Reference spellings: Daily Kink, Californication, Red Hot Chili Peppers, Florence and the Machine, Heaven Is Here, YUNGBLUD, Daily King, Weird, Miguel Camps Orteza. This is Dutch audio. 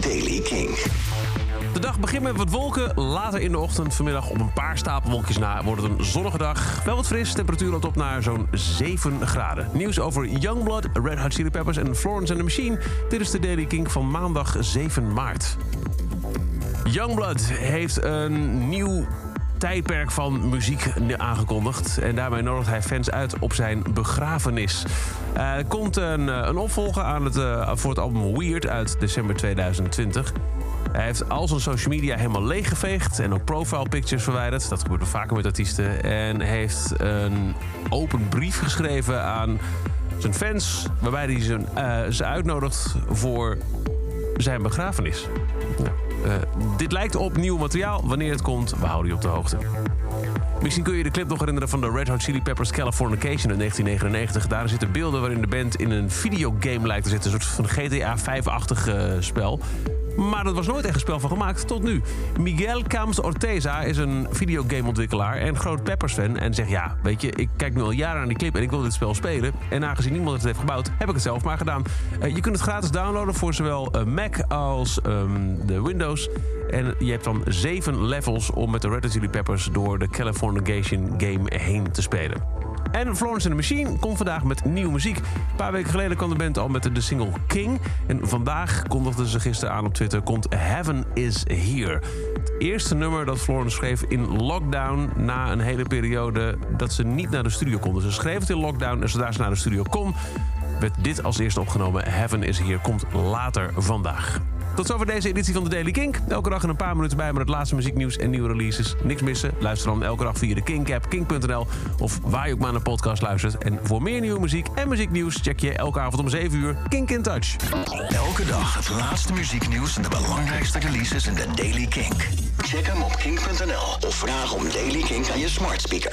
Daily King. De dag begint met wat wolken. Later in de ochtend, vanmiddag op een paar stapelwolkjes na, wordt het een zonnige dag. Wel wat fris, temperatuur loopt op naar zo'n 7 graden. Nieuws over YUNGBLUD, Red Hot Chili Peppers en Florence and the Machine. Dit is de Daily Kink van maandag 7 maart. YUNGBLUD heeft een nieuw tijdperk van muziek aangekondigd. En daarmee nodigt hij fans uit op zijn begrafenis. Er komt een opvolger voor het album Weird uit december 2020. Hij heeft al zijn social media helemaal leeggeveegd en ook profile pictures verwijderd. Dat gebeurt vaker met artiesten. En heeft een open brief geschreven aan zijn fans, waarbij hij ze uitnodigt voor zijn begrafenis. Ja. Dit lijkt op nieuw materiaal. Wanneer het komt, we houden je op de hoogte. Misschien kun je de clip nog herinneren van de Red Hot Chili Peppers Californication in 1999. Daar zitten beelden waarin de band in een videogame lijkt te zitten. Een soort van GTA 5-achtig spel. Maar dat was nooit echt een spel van gemaakt, tot nu. Miguel Camps Orteza is een videogameontwikkelaar en groot Peppers-fan. En zegt, ja, weet je, ik kijk nu al jaren aan die clip en ik wil dit spel spelen. En aangezien niemand het heeft gebouwd, heb ik het zelf maar gedaan. Je kunt het gratis downloaden voor zowel Mac als de Windows. En je hebt dan 7 levels om met de Red Hot Chili Peppers door de Californication game heen te spelen. En Florence and the Machine komt vandaag met nieuwe muziek. Een paar weken geleden kwam de band al met de single King. En vandaag, kondigden ze gisteren aan op Twitter, komt Heaven Is Here. Het eerste nummer dat Florence schreef in lockdown, na een hele periode dat ze niet naar de studio konden. Ze schreef het in lockdown en zodra ze naar de studio kon, werd dit als eerste opgenomen. Heaven Is Here komt later vandaag. Tot zover deze editie van de Daily Kink. Elke dag een paar minuten bij met het laatste muzieknieuws en nieuwe releases. Niks missen? Luister dan elke dag via de Kink-app, kink.nl... of waar je ook maar naar podcast luistert. En voor meer nieuwe muziek en muzieknieuws check je elke avond om 7 uur Kink in Touch. Elke dag het laatste muzieknieuws en de belangrijkste releases in de Daily Kink. Check hem op kink.nl of vraag om Daily Kink aan je smart speaker.